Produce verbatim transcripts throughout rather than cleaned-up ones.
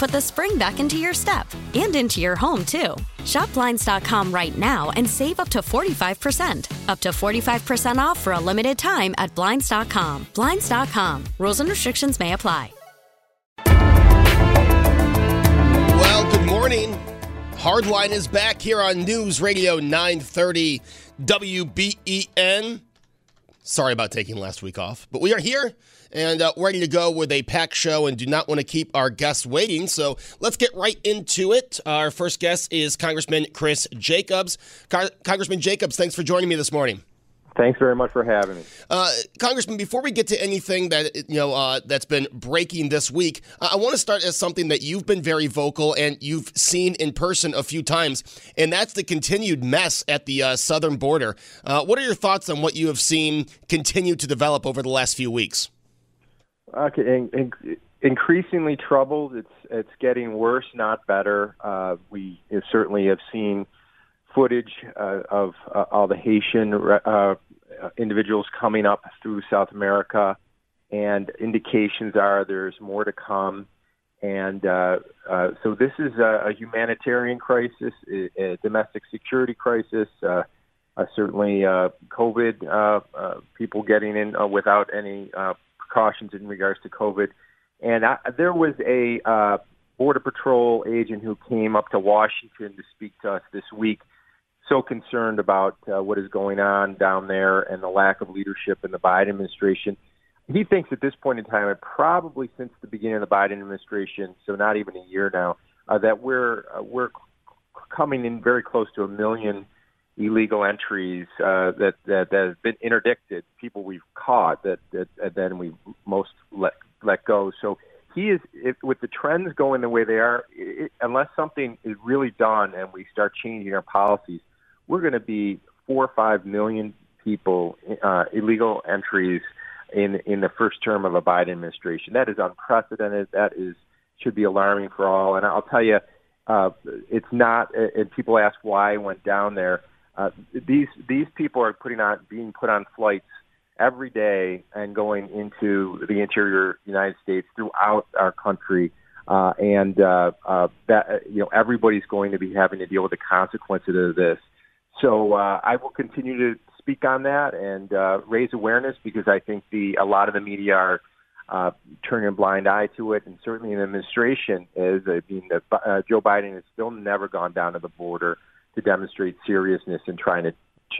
put the spring back into your step. And into your home, too. Shop Blinds dot com right now and save up to forty-five percent. Up to forty-five percent off for a limited time at Blinds dot com. Blinds dot com. Rules and restrictions may apply. Morning. Hardline is back here on News Radio nine thirty W B E N. Sorry about taking last week off, but we are here and uh, ready to go with a packed show and do not want to keep our guests waiting. So let's get right into it. Our first guest is Congressman Chris Jacobs. Car- Congressman Jacobs, thanks for joining me this morning. Thanks very much for having me, uh, Congressman. Before we get to anything that you know uh, that's been breaking this week, I want to start as something that you've been very vocal and you've seen in person a few times, and that's the continued mess at the uh, southern border. Uh, what are your thoughts on what you have seen continue to develop over the last few weeks? Okay, in, in, increasingly troubled. It's it's getting worse, not better. Uh, we certainly have seen footage uh, of uh, all the Haitian uh, individuals coming up through South America, and indications are there's more to come. And uh, uh, so this is a, a humanitarian crisis, a, a domestic security crisis, uh, uh, certainly uh, COVID, uh, uh, people getting in uh, without any uh, precautions in regards to COVID. And I, there was a uh, Border Patrol agent who came up to Washington to speak to us this week, so concerned about uh, what is going on down there and the lack of leadership in the Biden administration. He thinks at this point in time, and probably since the beginning of the Biden administration, so not even a year now, uh, that we're uh, we're coming in very close to a million illegal entries uh, that, that that have been interdicted, people we've caught that, that and then we most let let go. So he is, if, with the trends going the way they are, it, unless something is really done and we start changing our policies, we're going to be four or five million people, uh, illegal entries in in the first term of a Biden administration. That is unprecedented. That is should be alarming for all. And I'll tell you, uh, it's not. And people ask why I went down there. Uh, these these people are putting on being put on flights every day and going into the interior United States throughout our country. Uh, and uh, uh, that you know everybody's going to be having to deal with the consequences of this. So uh, I will continue to speak on that and uh, raise awareness, because I think the a lot of the media are uh, turning a blind eye to it, and certainly the administration is. I mean, the, uh, Joe Biden has still never gone down to the border to demonstrate seriousness in trying to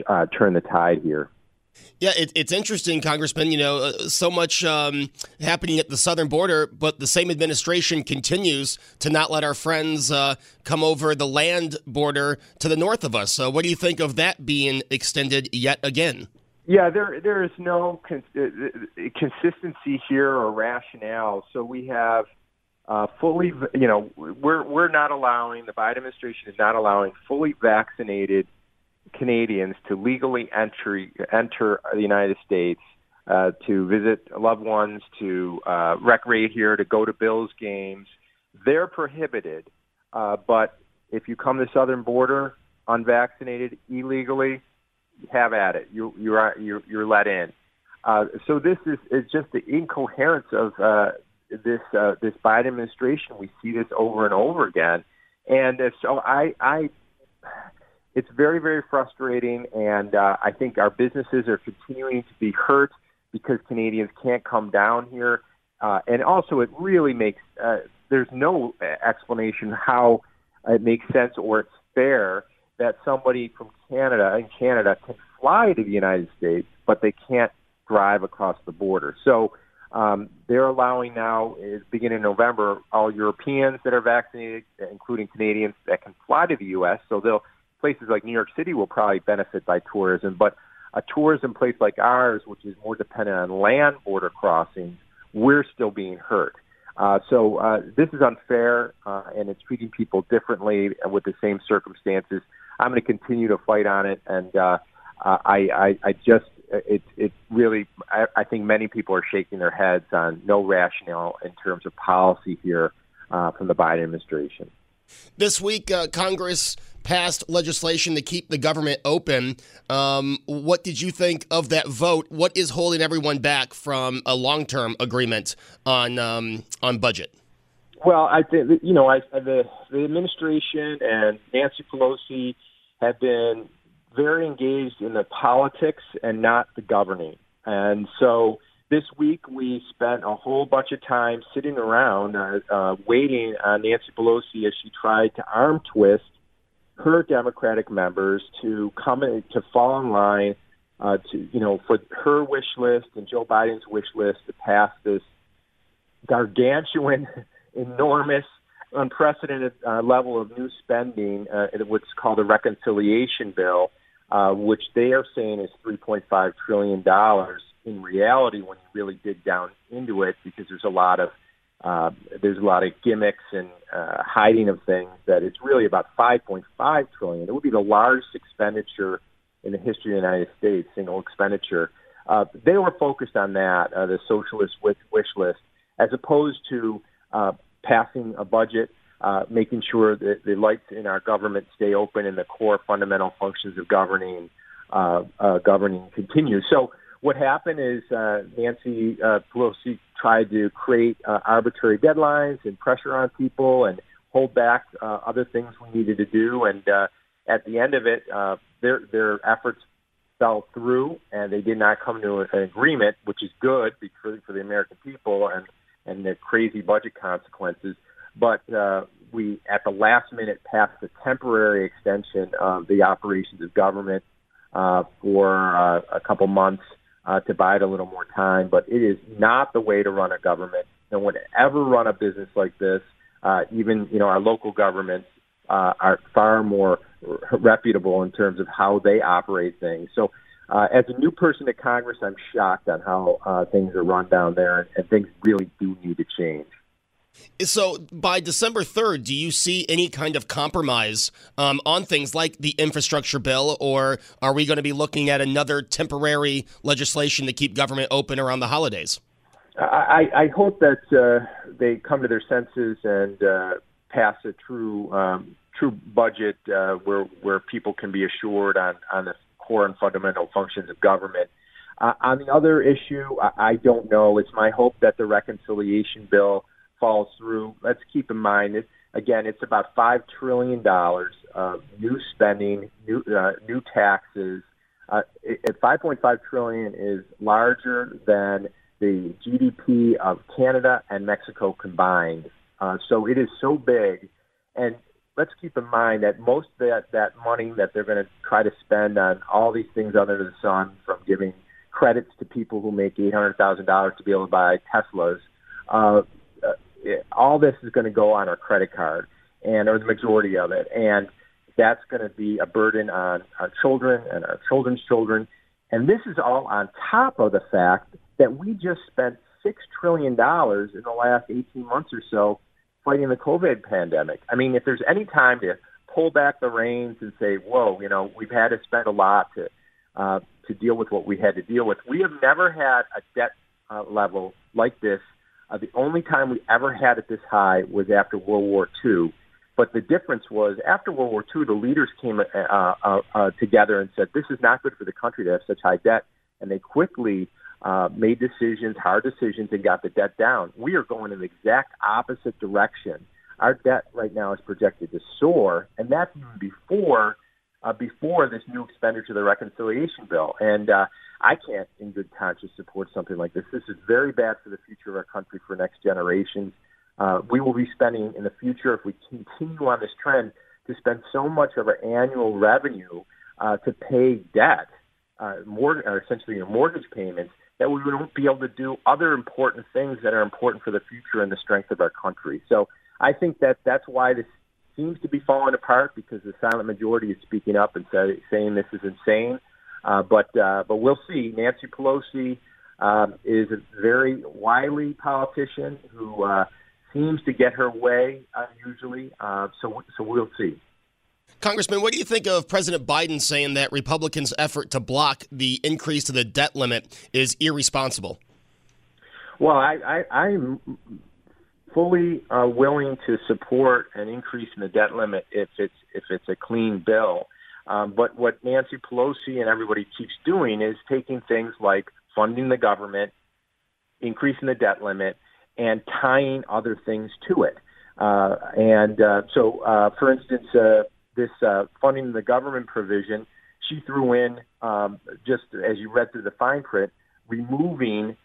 uh, turn the tide here. Yeah, it, it's interesting, Congressman, you know, uh, so much um, happening at the southern border, but the same administration continues to not let our friends uh, come over the land border to the north of us. So what do you think of that being extended yet again? Yeah, there there is no cons- consistency here or rationale. So we have uh, fully, you know, we're, we're not allowing, the Biden administration is not allowing fully vaccinated Canadians to legally enter, enter the United States, uh, to visit loved ones, to uh, recreate here, to go to Bills games. They're prohibited. Uh, but if you come to the southern border unvaccinated, illegally, have at it. You, you're, you're, you're let in. Uh, so this is, is just the incoherence of uh, this uh, this Biden administration. We see this over and over again, and so I, I it's very, very frustrating. And uh, I think our businesses are continuing to be hurt because Canadians can't come down here, uh, and also it really makes uh, there's no explanation how it makes sense or it's fair that somebody from Canada in Canada can fly to the United States, but they can't drive across the border. So um, they're allowing now, beginning in November, all Europeans that are vaccinated, including Canadians, that can fly to the U S. So they'll places like New York City will probably benefit by tourism, but a tourism place like ours, which is more dependent on land border crossings, we're still being hurt. Uh, so uh, this is unfair, uh, and it's treating people differently with the same circumstances. I'm going to continue to fight on it, and uh, I, I, I just it, it really I, I think many people are shaking their heads on no rationale in terms of policy here uh, from the Biden administration. This week, uh, Congress passed legislation to keep the government open. Um, what did you think of that vote? What is holding everyone back from a long-term agreement on um, on budget? Well, I think you know I, the the administration and Nancy Pelosi have been very engaged in the politics and not the governing. And so this week we spent a whole bunch of time sitting around uh, uh, waiting on Nancy Pelosi as she tried to arm twist her Democratic members to come in, to fall in line uh, to you know for her wish list and Joe Biden's wish list to pass this gargantuan, enormous, unprecedented uh, level of new spending, uh, what's called the reconciliation bill, uh, which they are saying is three point five trillion dollars. In reality, when you really dig down into it, because there's a lot of Uh, there's a lot of gimmicks and uh, hiding of things, that it's really about five point five trillion dollars. It would be the largest expenditure in the history of the United States, single expenditure. Uh, they were focused on that, uh, the socialist wish list, as opposed to uh, passing a budget, uh, making sure that the lights in our government stay open and the core fundamental functions of governing uh, uh, governing continue. So what happened is uh, Nancy uh, Pelosi tried to create uh, arbitrary deadlines and pressure on people and hold back uh, other things we needed to do. And uh, at the end of it, uh, their their efforts fell through, and they did not come to an agreement, which is good because for the American people and, and the crazy budget consequences. But uh, we, at the last minute, passed a temporary extension of the operations of government uh, for uh, a couple months, Uh, to buy it a little more time, but it is not the way to run a government. No one ever run a business like this. Uh, even, you know, our local governments uh, are far more reputable in terms of how they operate things. So uh, as a new person to Congress, I'm shocked on how uh, things are run down there, and things really do need to change. So by December third, do you see any kind of compromise um, on things like the infrastructure bill, or are we going to be looking at another temporary legislation to keep government open around the holidays? I, I hope that uh, they come to their senses and uh, pass a true um, true budget uh, where where people can be assured on, on the core and fundamental functions of government. Uh, on the other issue, I, I don't know. It's my hope that the reconciliation bill falls through. Let's keep in mind, it, again, it's about five trillion dollars of new spending, new uh, new taxes. Uh, it, it five point five trillion dollars is larger than the G D P of Canada and Mexico combined. Uh, so it is so big. And let's keep in mind that most of that, that money that they're going to try to spend on all these things under the sun, from giving credits to people who make eight hundred thousand dollars to be able to buy Teslas, uh, all this is going to go on our credit card, and or the majority of it, and that's going to be a burden on our children and our children's children. And this is all on top of the fact that we just spent six trillion dollars in the last eighteen months or so fighting the COVID pandemic. I mean, if there's any time to pull back the reins and say, whoa, you know, we've had to spend a lot to uh, to deal with what we had to deal with. We have never had a debt uh, level like this. Uh, the only time we ever had it this high was after World War Two. But the difference was, after World War Two, the leaders came uh, uh, uh, together and said, this is not good for the country to have such high debt. And they quickly uh, made decisions, hard decisions, and got the debt down. We are going in the exact opposite direction. Our debt right now is projected to soar, and that's even before uh, before this new expenditure, the reconciliation bill. And uh, I can't, in good conscience, support something like this. This is very bad for the future of our country, for next generations. Uh, we will be spending in the future, if we continue on this trend, to spend so much of our annual revenue uh, to pay debt, uh, more, or essentially your mortgage payments, that we won't be able to do other important things that are important for the future and the strength of our country. So I think that that's why this seems to be falling apart, because the silent majority is speaking up and say, saying this is insane. Uh, but uh, but we'll see. Nancy Pelosi um, is a very wily politician who uh, seems to get her way uh, usually. Uh, so so we'll see. Congressman, what do you think of President Biden saying that Republicans' effort to block the increase to the debt limit is irresponsible? Well, I, I, I'm fully uh, willing to support an increase in the debt limit if it's if it's a clean bill. Um, but what Nancy Pelosi and everybody keeps doing is taking things like funding the government, increasing the debt limit, and tying other things to it. Uh, and uh, so, uh, for instance, uh, this uh, funding the government provision, she threw in, um, just as you read through the fine print, removing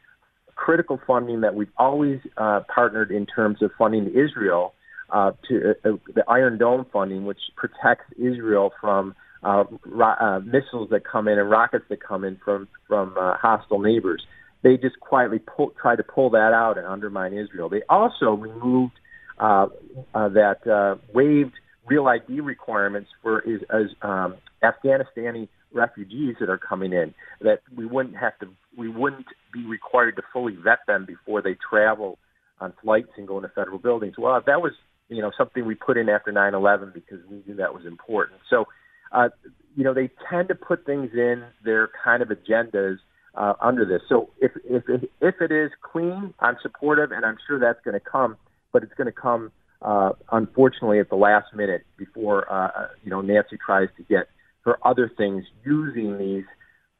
critical funding that we've always uh, partnered in terms of funding to Israel, uh, to uh, the Iron Dome funding, which protects Israel from uh, ro- uh, missiles that come in and rockets that come in from, from uh, hostile neighbors. They just quietly pull, tried to pull that out and undermine Israel. They also removed uh, uh, that uh, waived real I D requirements for is, as, um, Afghanistani refugees that are coming in, that we wouldn't have to, we wouldn't be required to fully vet them before they travel on flights and go into federal buildings. Well, that was, you know, something we put in after nine eleven because we knew that was important. So, uh, you know, they tend to put things in their kind of agendas Uh, under this. So if, if if it is clean, I'm supportive, and I'm sure that's going to come, but it's going to come, uh, unfortunately, at the last minute before, uh, you know, Nancy tries to get her other things using these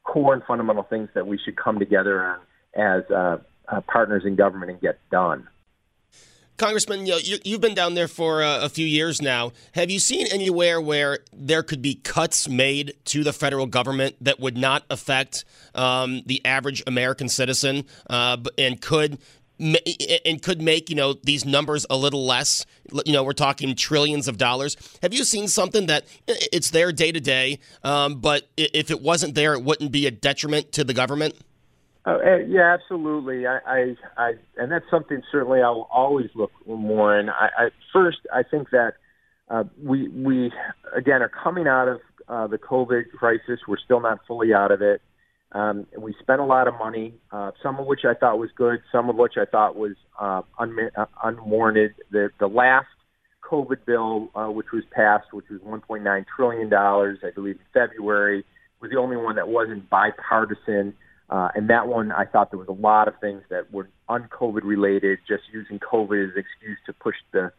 core and fundamental things that we should come together on as uh, uh, partners in government and get done. Congressman, you know, you, you've been down there for uh, a few years now. Have you seen anywhere where there could be cuts made to the federal government that would not affect um, the average American citizen, uh, and could and could make, you know, these numbers a little less? You know, we're talking trillions of dollars. Have you seen something that it's there day to day, um, but if it wasn't there, it wouldn't be a detriment to the government? Oh, yeah, absolutely. I, I, I, and that's something certainly I will always look more in. I, I, first, I think that uh, we, we again, are coming out of uh, the COVID crisis. We're still not fully out of it. Um, we spent a lot of money, uh, some of which I thought was good, some of which I thought was uh, un- unwarranted. The, the last COVID bill, uh, which was passed, which was one point nine trillion dollars, I believe, in February, was the only one that wasn't bipartisan. Uh, and that one, I thought there was a lot of things that were un-COVID related, just using COVID as an excuse to push the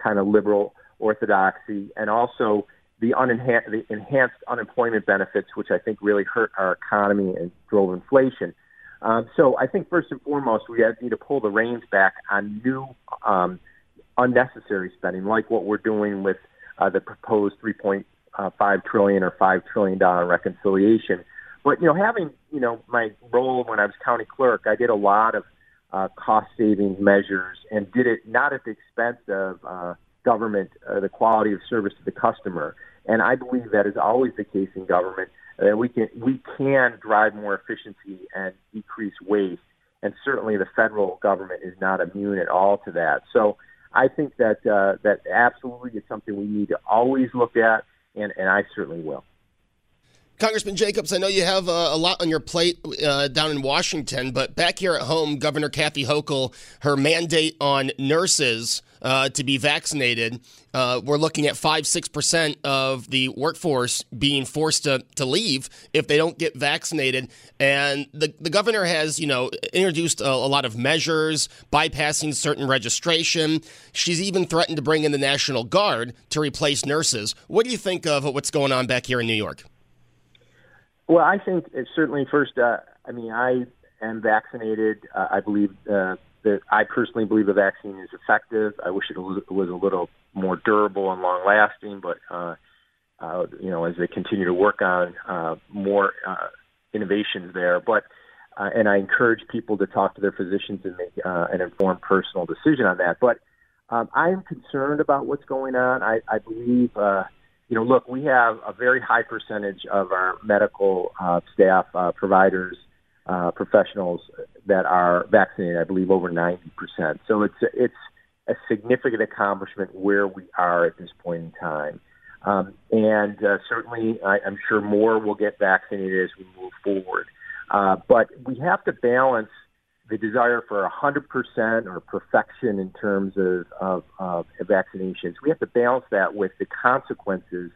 kind of liberal orthodoxy, and also the, unenhan- the enhanced unemployment benefits, which I think really hurt our economy and drove inflation. Um, so I think first and foremost, we have, need to pull the reins back on new um, unnecessary spending, like what we're doing with uh, the proposed three point five trillion dollars or five trillion dollars reconciliation. But, you know, having, you know, my role when I was county clerk, I did a lot of uh, cost savings measures and did it not at the expense of uh, government, uh, the quality of service to the customer. And I believe that is always the case in government, that uh, we can we can drive more efficiency and decrease waste. And certainly the federal government is not immune at all to that. So I think that uh, that absolutely is something we need to always look at, and, and I certainly will. Congressman Jacobs, I know you have uh, a lot on your plate uh, down in Washington, but back here at home, Governor Kathy Hochul, her mandate on nurses uh, to be vaccinated, uh, we're looking at five, six percent of the workforce being forced to, to leave if they don't get vaccinated. And the, the governor has, you know, introduced a, a lot of measures, bypassing certain registration. She's even threatened to bring in the National Guard to replace nurses. What do you think of what's going on back here in New York? Well, I think it's certainly first, uh, I mean, I am vaccinated. Uh, I believe uh, that I personally believe the vaccine is effective. I wish it was a little more durable and long lasting, but uh, uh, you know, as they continue to work on uh, more uh, innovations there, but. Uh, and I encourage people to talk to their physicians and make uh, an informed personal decision on that. But um, I am concerned about what's going on. I, I believe, uh, you know, look, we have a very high percentage of our medical uh, staff, uh, providers, uh, professionals that are vaccinated, I believe over ninety percent. So it's, it's a significant accomplishment where we are at this point in time. Um, and uh, certainly I, I'm sure more will get vaccinated as we move forward. Uh, but we have to balance the desire for one hundred percent or perfection in terms of, of, of vaccinations. We have to balance that with the consequences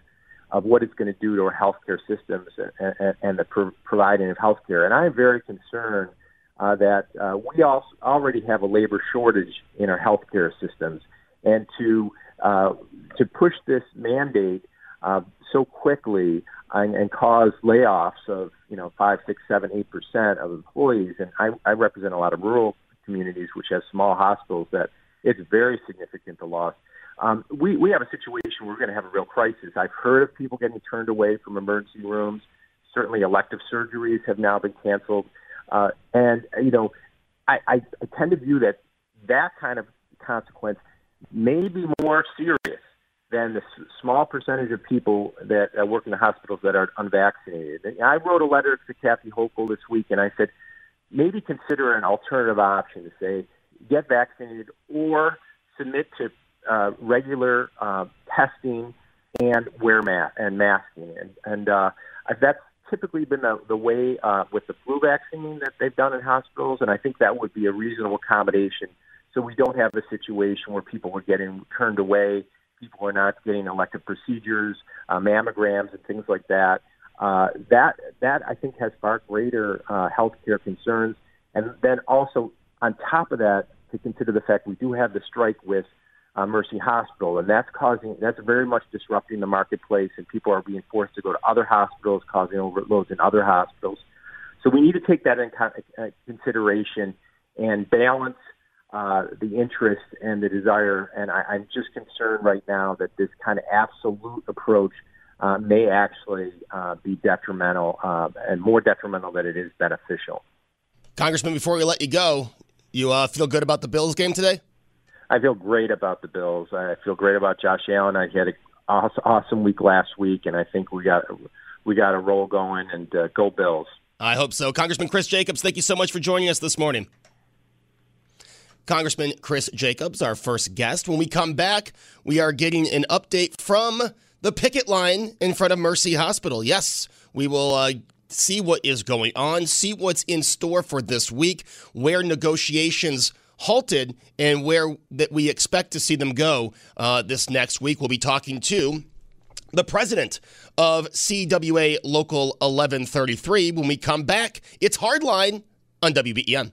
of what it's going to do to our healthcare systems and, and, and the pro- providing of healthcare. And I'm very concerned uh, that uh, we all already have a labor shortage in our healthcare systems, and to uh, to push this mandate uh, so quickly. And, and cause layoffs of, you know, five, six, seven, eight percent of employees. And I, I represent a lot of rural communities which have small hospitals that it's very significant the loss. Um, we, we have a situation where we're going to have a real crisis. I've heard of people getting turned away from emergency rooms. Certainly elective surgeries have now been canceled. Uh, and, you know, I, I, I tend to view that that kind of consequence may be more serious than the small percentage of people that uh, work in the hospitals that are unvaccinated. And I wrote a letter to Kathy Hochul this week, and I said, maybe consider an alternative option to say, get vaccinated or submit to uh, regular uh, testing and wear mask and masking. And, and uh, that's typically been the, the way uh, with the flu vaccine that they've done in hospitals, and I think that would be a reasonable accommodation so we don't have a situation where people are getting turned away. People are not getting elective procedures, uh, mammograms, and things like that. Uh, that that I think has far greater uh, healthcare concerns. And then also on top of that, to consider the fact we do have the strike with uh, Mercy Hospital, and that's causing that's very much disrupting the marketplace, and people are being forced to go to other hospitals, causing overloads in other hospitals. So we need to take that in consideration and balance. Uh, the interest and the desire, and I, I'm just concerned right now that this kind of absolute approach uh, may actually uh, be detrimental uh, and more detrimental than it is beneficial. Congressman, before we let you go, you uh, feel good about the Bills game today? I feel great about the Bills. I feel great about Josh Allen. I had an awesome week last week, and I think we got we got a roll going, and uh, go Bills. I hope so. Congressman Chris Jacobs, thank you so much for joining us this morning. Congressman Chris Jacobs, our first guest. When we come back, we are getting an update from the picket line in front of Mercy Hospital. Yes, we will uh, see what is going on, see what's in store for this week, where negotiations halted, and where that we expect to see them go uh, this next week. We'll be talking to the president of C W A Local eleven thirty-three. When we come back, it's Hardline on W B E N.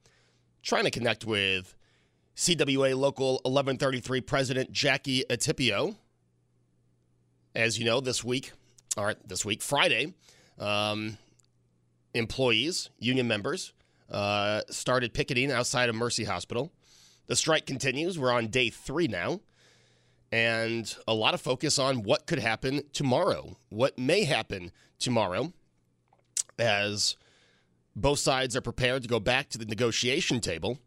Trying to connect with C W A Local eleven thirty-three President Jackie Attipio. As you know, this week, or this week, Friday, um, employees, union members, uh, started picketing outside of Mercy Hospital. The strike continues. We're on day three now. And a lot of focus on what could happen tomorrow, what may happen tomorrow, as both sides are prepared to go back to the negotiation table.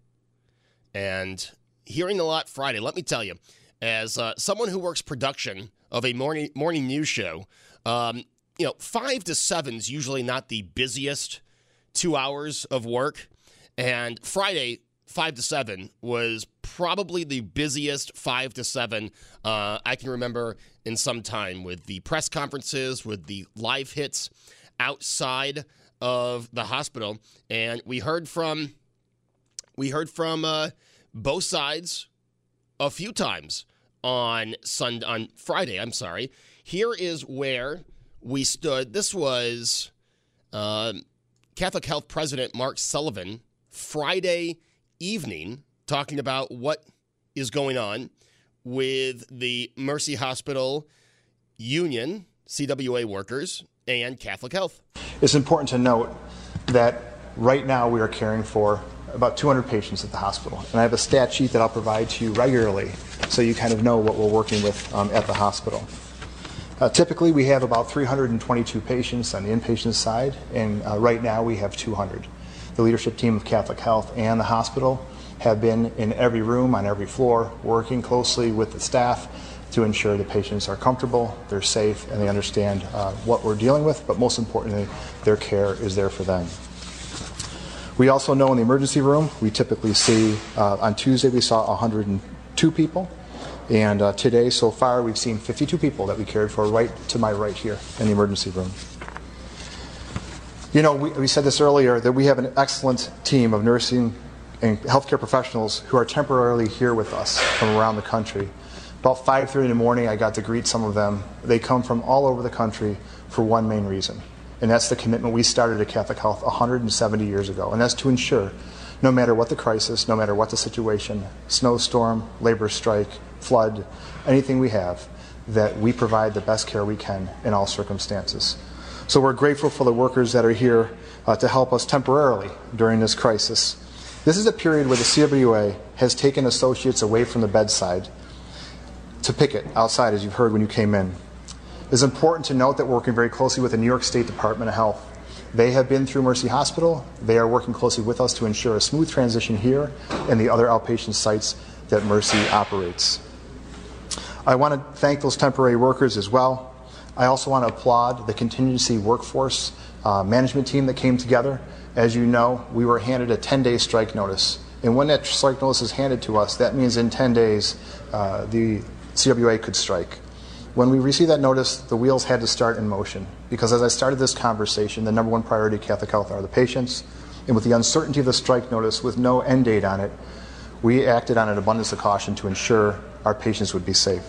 And hearing a lot Friday, let me tell you, as uh, someone who works production of a morning morning news show, um, you know, five to seven is usually not the busiest two hours of work. And Friday, five to seven was probably the busiest five to seven uh, I can remember in some time, with the press conferences, with the live hits outside of the hospital. And we heard from we heard from uh, both sides a few times on Sunday, on Friday. I'm sorry. Here is where we stood. This was uh, Catholic Health President Mark Sullivan Friday evening, talking about what is going on with the Mercy Hospital union, C W A workers, and Catholic Health. It's important to note that right now we are caring for about two hundred patients at the hospital. And I have a stat sheet that I'll provide to you regularly so you kind of know what we're working with um, at the hospital. Uh, typically we have about three hundred twenty-two patients on the inpatient side, and uh, right now we have two hundred. The leadership team of Catholic Health and the hospital have been in every room, on every floor, working closely with the staff to ensure the patients are comfortable, they're safe, and they understand uh, what we're dealing with, but most importantly, their care is there for them. We also know in the emergency room, we typically see, uh, on Tuesday we saw one hundred two people, and uh, today so far we've seen fifty-two people that we cared for right to my right here in the emergency room. You know, we, we said this earlier, that we have an excellent team of nursing and healthcare professionals who are temporarily here with us from around the country. About five thirty in the morning, I got to greet some of them. They come from all over the country for one main reason, and that's the commitment we started at Catholic Health one hundred seventy years ago, and that's to ensure, no matter what the crisis, no matter what the situation, snowstorm, labor strike, flood, anything we have, that we provide the best care we can in all circumstances. So we're grateful for the workers that are here uh, to help us temporarily during this crisis. This is a period where the C W A has taken associates away from the bedside to picket outside, as you've heard when you came in. It's important to note that we're working very closely with the New York State Department of Health. They have been through Mercy Hospital. They are working closely with us to ensure a smooth transition here and the other outpatient sites that Mercy operates. I want to thank those temporary workers as well. I also want to applaud the contingency workforce uh, management team that came together. As you know, we were handed a ten-day strike notice. And when that strike notice is handed to us, that means in ten days uh, the C W A could strike. When we received that notice, the wheels had to start in motion, because as I started this conversation, the number one priority of Catholic Health are the patients. And with the uncertainty of the strike notice, with no end date on it, we acted on an abundance of caution to ensure our patients would be safe.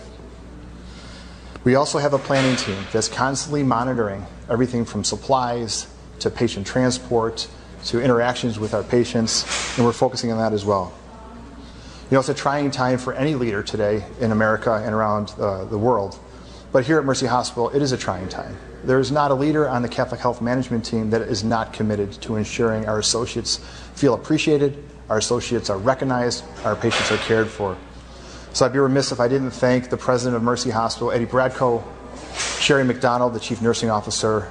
We also have a planning team that's constantly monitoring everything from supplies to patient transport to interactions with our patients, and we're focusing on that as well. You know, it's a trying time for any leader today in America and around uh, the world, but here at Mercy Hospital, it is a trying time. There is not a leader on the Catholic Health management team that is not committed to ensuring our associates feel appreciated, our associates are recognized, our patients are cared for. So I'd be remiss if I didn't thank the president of Mercy Hospital, Eddie Bradco, Sherry McDonald, the chief nursing officer,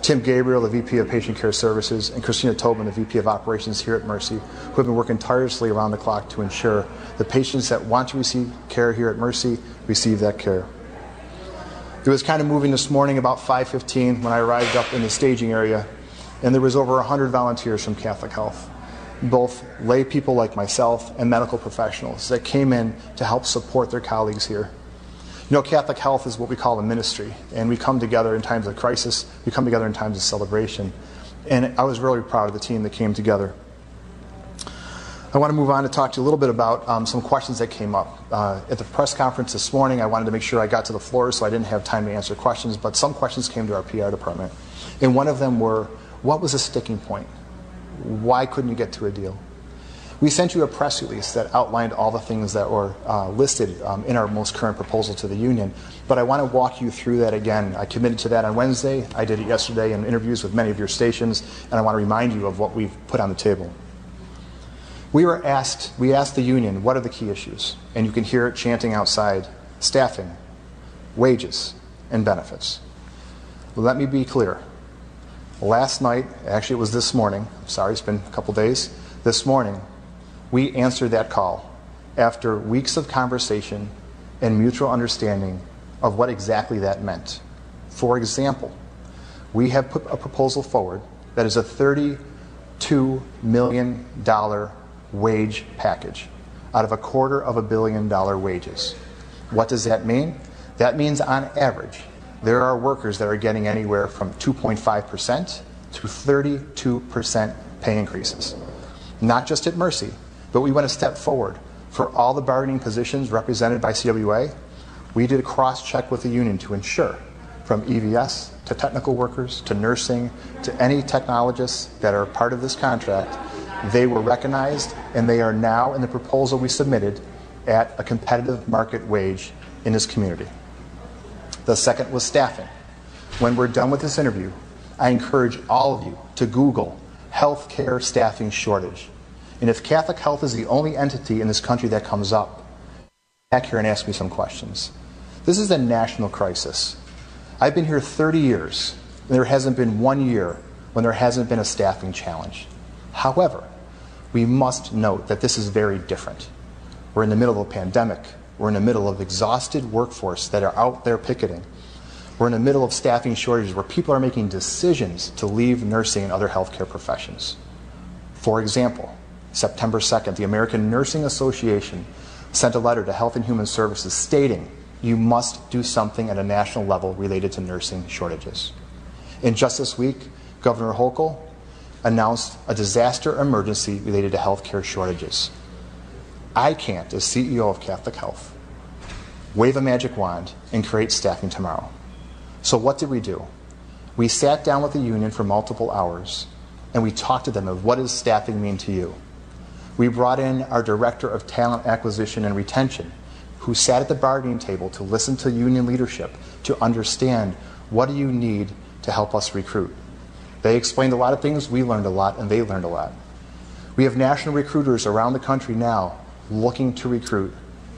Tim Gabriel, the V P of Patient Care Services, and Christina Tobin, the V P of Operations here at Mercy, who have been working tirelessly around the clock to ensure the patients that want to receive care here at Mercy receive that care. It was kind of moving this morning about five fifteen when I arrived up in the staging area, and there was over one hundred volunteers from Catholic Health, both lay people like myself and medical professionals that came in to help support their colleagues here. You know, Catholic Health is what we call a ministry, and we come together in times of crisis, we come together in times of celebration, and I was really proud of the team that came together. I want to move on to talk to you a little bit about um, some questions that came up. Uh, at the press conference this morning, I wanted to make sure I got to the floor, so I didn't have time to answer questions, but some questions came to our P R department, and one of them were, what was the sticking point? Why couldn't you get to a deal? We sent you a press release that outlined all the things that were uh, listed um, in our most current proposal to the union, but I want to walk you through that again. I committed to that on Wednesday, I did it yesterday in interviews with many of your stations, and I want to remind you of what we've put on the table. We were asked, we asked the union, what are the key issues? And you can hear it chanting outside, staffing, wages, and benefits. Let me be clear. Last night, actually it was this morning, I'm sorry, it's been a couple days, this morning, we answered that call after weeks of conversation and mutual understanding of what exactly that meant. For example, we have put a proposal forward that is a thirty-two million dollars wage package out of a quarter of a billion dollar wages. What does that mean? That means on average, there are workers that are getting anywhere from two point five percent to thirty-two percent pay increases. Not just at Mercy, but we went a step forward. For all the bargaining positions represented by C W A, we did a cross-check with the union to ensure, from E V S to technical workers to nursing to any technologists that are part of this contract, they were recognized, and they are now in the proposal we submitted at a competitive market wage in this community. The second was staffing. When we're done with this interview, I encourage all of you to Google healthcare staffing shortage. And if Catholic Health is the only entity in this country that comes up, back here and ask me some questions. This is a national crisis. I've been here thirty years, and there hasn't been one year when there hasn't been a staffing challenge. However, we must note that this is very different. We're in the middle of a pandemic. We're in the middle of exhausted workforce that are out there picketing. We're in the middle of staffing shortages where people are making decisions to leave nursing and other healthcare professions. For example, September second, the American Nursing Association sent a letter to Health and Human Services stating you must do something at a national level related to nursing shortages. And just this week, Governor Hochul announced a disaster emergency related to healthcare shortages. I can't, as C E O of Catholic Health, wave a magic wand and create staffing tomorrow. So what did we do? We sat down with the union for multiple hours, and we talked to them of what does staffing mean to you. We brought in our Director of Talent Acquisition and Retention, who sat at the bargaining table to listen to union leadership to understand what do you need to help us recruit. They explained a lot of things, we learned a lot, and they learned a lot. We have national recruiters around the country now looking to recruit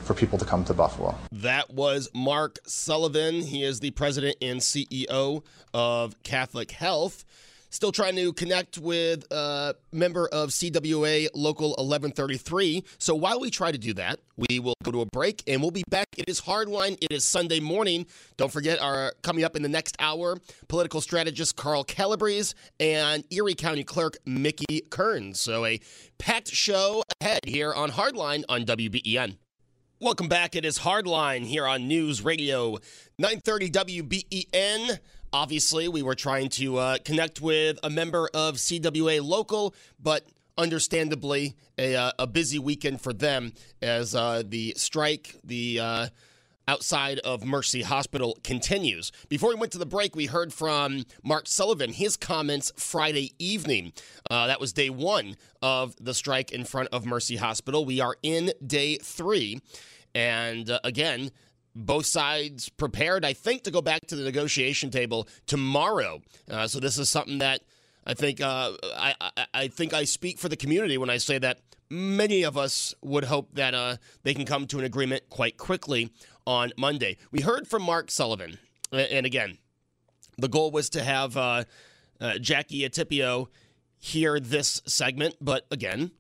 for people to come to Buffalo. That was Mark Sullivan. He is the president and C E O of Catholic Health. Still trying to connect with a member of C W A Local eleven thirty-three. So while we try to do that, we will go to a break and we'll be back. It is Hardline. It is Sunday morning. Don't forget, our coming up in the next hour, political strategist Carl Calabrese and Erie County Clerk Mickey Kearns. So a packed show ahead here on Hardline on W B E N. Welcome back. It is Hardline here on News Radio nine thirty W B E N. Obviously, we were trying to uh, connect with a member of C W A Local, but understandably, a, uh, a busy weekend for them as uh, the strike, the uh, outside of Mercy Hospital continues. Before we went to the break, we heard from Mark Sullivan, his comments Friday evening. Uh, that was day one of the strike in front of Mercy Hospital. We are in day three, and uh, again, both sides prepared, I think, to go back to the negotiation table tomorrow. Uh, so this is something that I think uh, I, I, I think I speak for the community when I say that many of us would hope that uh, they can come to an agreement quite quickly on Monday. We heard from Mark Sullivan. And again, the goal was to have uh, uh, Jackie Atipio hear this segment. But again,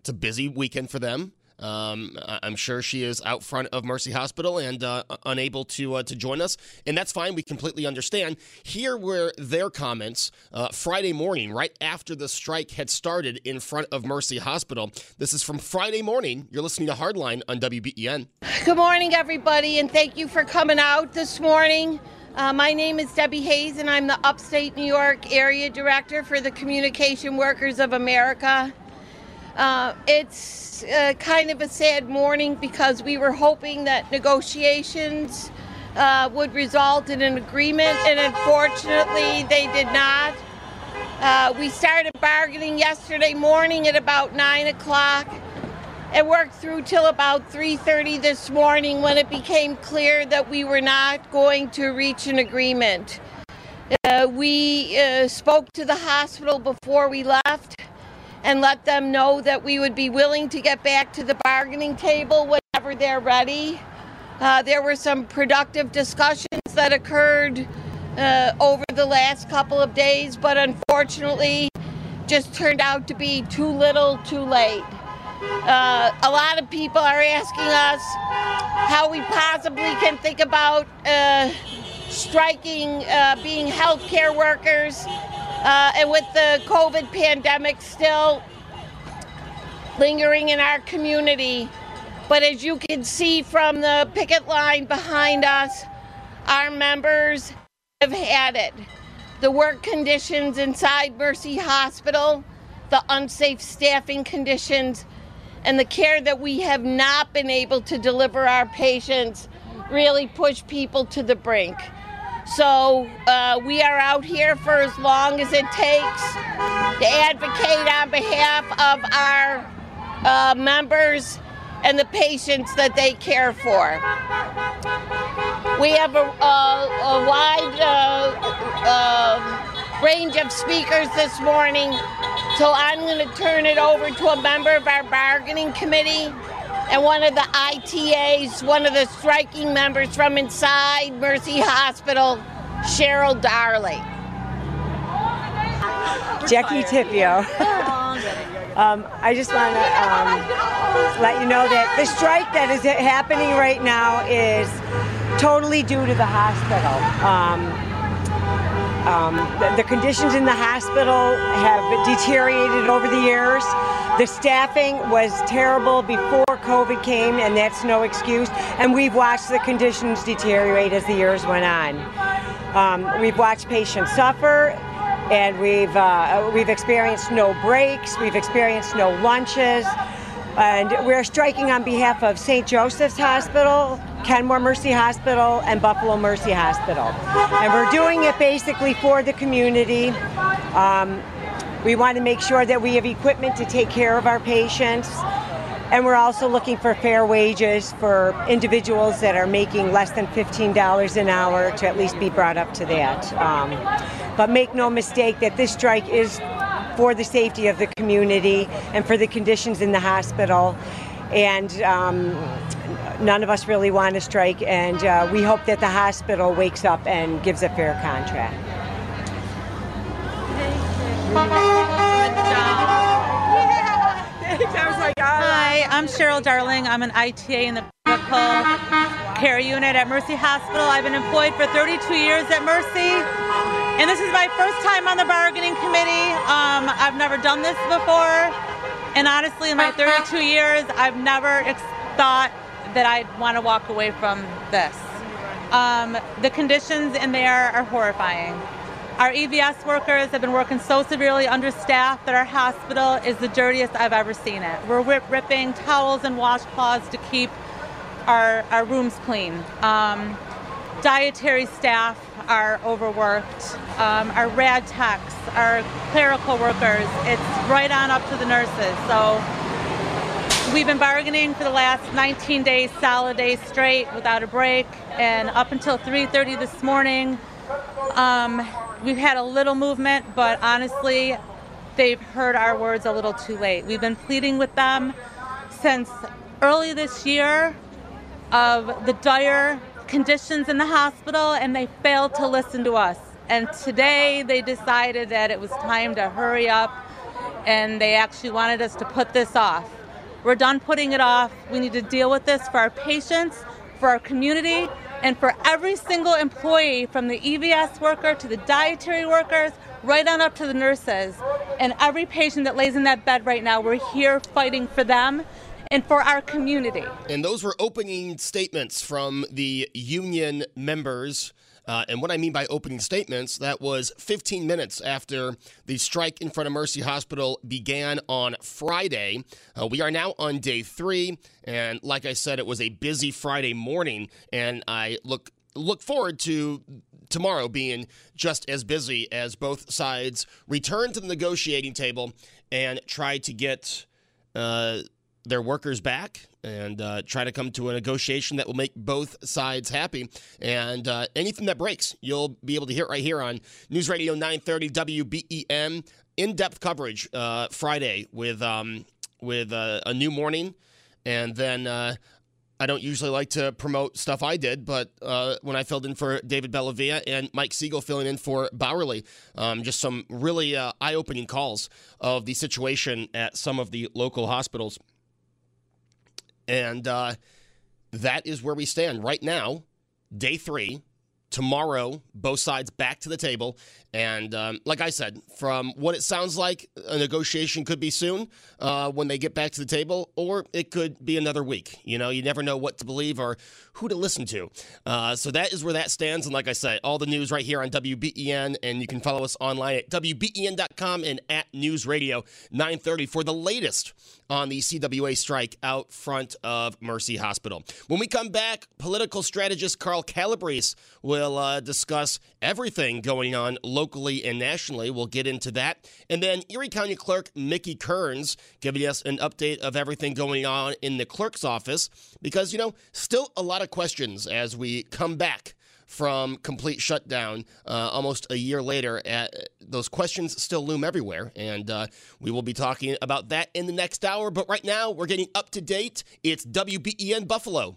it's a busy weekend for them. Um, I'm sure she is out front of Mercy Hospital and uh, unable to uh, to join us. And that's fine. We completely understand. Here were their comments uh, Friday morning, right after the strike had started in front of Mercy Hospital. This is from Friday morning. You're listening to Hardline on W B E N. Good morning, everybody, and thank you for coming out this morning. Uh, my name is Debbie Hayes, and I'm the Upstate New York Area Director for the Communication Workers of America. Uh, it's uh, kind of a sad morning because we were hoping that negotiations uh, would result in an agreement, and unfortunately they did not. Uh, we started bargaining yesterday morning at about nine o'clock and worked through till about three thirty this morning when it became clear that we were not going to reach an agreement. Uh, we uh, spoke to the hospital before we left and let them know that we would be willing to get back to the bargaining table whenever they're ready. Uh, there were some productive discussions that occurred uh, over the last couple of days, but unfortunately just turned out to be too little, too late. Uh, a lot of people are asking us how we possibly can think about uh, striking, uh, being healthcare workers. Uh, and with the COVID pandemic still lingering in our community. But as you can see from the picket line behind us, our members have had it. The work conditions inside Mercy Hospital, the unsafe staffing conditions, and the care that we have not been able to deliver our patients really push people to the brink. So uh, we are out here for as long as it takes to advocate on behalf of our uh, members and the patients that they care for. We have a, a, a wide uh, uh, range of speakers this morning, so I'm going to turn it over to a member of our bargaining committee and one of the I T As, one of the striking members from inside Mercy Hospital, Cheryl Darley. Jackie Tipio. um, I just want to um, let you know that the strike that is happening right now is totally due to the hospital. Um, Um, the, the conditions in the hospital have deteriorated over the years. The staffing was terrible before COVID came, and that's no excuse. And we've watched the conditions deteriorate as the years went on. Um, we've watched patients suffer, and we've uh, we've experienced no breaks. We've experienced no lunches. And we're striking on behalf of Saint Joseph's Hospital, Kenmore Mercy Hospital, and Buffalo Mercy Hospital. And we're doing it basically for the community. Um, we want to make sure that we have equipment to take care of our patients. And we're also looking for fair wages for individuals that are making less than fifteen dollars an hour to at least be brought up to that. Um, but make no mistake that this strike is for the safety of the community and for the conditions in the hospital. And um, none of us really want to strike, and uh, we hope that the hospital wakes up and gives a fair contract. Hi, I'm Cheryl Darling. I'm an I T A in the medical care unit at Mercy Hospital. I've been employed for thirty-two years at Mercy. And this is my first time on the bargaining committee. Um, I've never done this before. And honestly, in my thirty-two years, I've never ex- thought that I'd want to walk away from this. Um, the conditions in there are horrifying. Our E V S workers have been working so severely understaffed that our hospital is the dirtiest I've ever seen it. We're rip- ripping towels and washcloths to keep our, our rooms clean. Um, dietary staff are overworked, um, our rad techs, our clerical workers, it's right on up to the nurses. So we've been bargaining for the last nineteen days, solid days straight without a break, and up until three thirty this morning, um, we've had a little movement, but honestly, they've heard our words a little too late. We've been pleading with them since early this year of the dire conditions in the hospital, and they failed to listen to us. And today they decided that it was time to hurry up, and they actually wanted us to put this off. We're done putting it off. We need to deal with this for our patients, for our community, and for every single employee, from the E V S worker to the dietary workers, right on up to the nurses. And every patient that lays in that bed right now, we're here fighting for them and for our community. And those were opening statements from the union members. Uh, and what I mean by opening statements, that was fifteen minutes after the strike in front of Mercy Hospital began on Friday. Uh, we are now on day three. And like I said, it was a busy Friday morning. And I look look forward to tomorrow being just as busy as both sides return to the negotiating table and try to get uh, their workers back. And uh, try to come to a negotiation that will make both sides happy. And uh, anything that breaks, you'll be able to hear it right here on News Radio nine thirty W B E N. In-depth coverage uh, Friday with um, with uh, a new morning. And then uh, I don't usually like to promote stuff I did, but uh, when I filled in for David Bellavia and Mike Siegel filling in for Bowerly, um, just some really uh, eye-opening calls of the situation at some of the local hospitals. And uh, that is where we stand right now, day three. Tomorrow, both sides back to the table. And um, like I said, from what it sounds like, a negotiation could be soon uh, when they get back to the table, or it could be another week. You know, you never know what to believe or who to listen to. Uh, so that is where that stands. And like I said, all the news right here on W B E N. And you can follow us online at W B E N dot com and at News Radio nine thirty for the latest on the C W A strike out front of Mercy Hospital. When we come back, political strategist Carl Calabrese will uh, discuss everything going on locally and nationally. We'll get into that. And then Erie County Clerk Mickey Kearns giving us an update of everything going on in the clerk's office, because, you know, still a lot of questions as we come back from complete shutdown uh, almost a year later. Uh, those questions still loom everywhere, and uh, we will be talking about that in the next hour. But right now, we're getting up to date. It's W B E N Buffalo.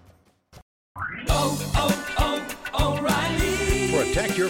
Protect your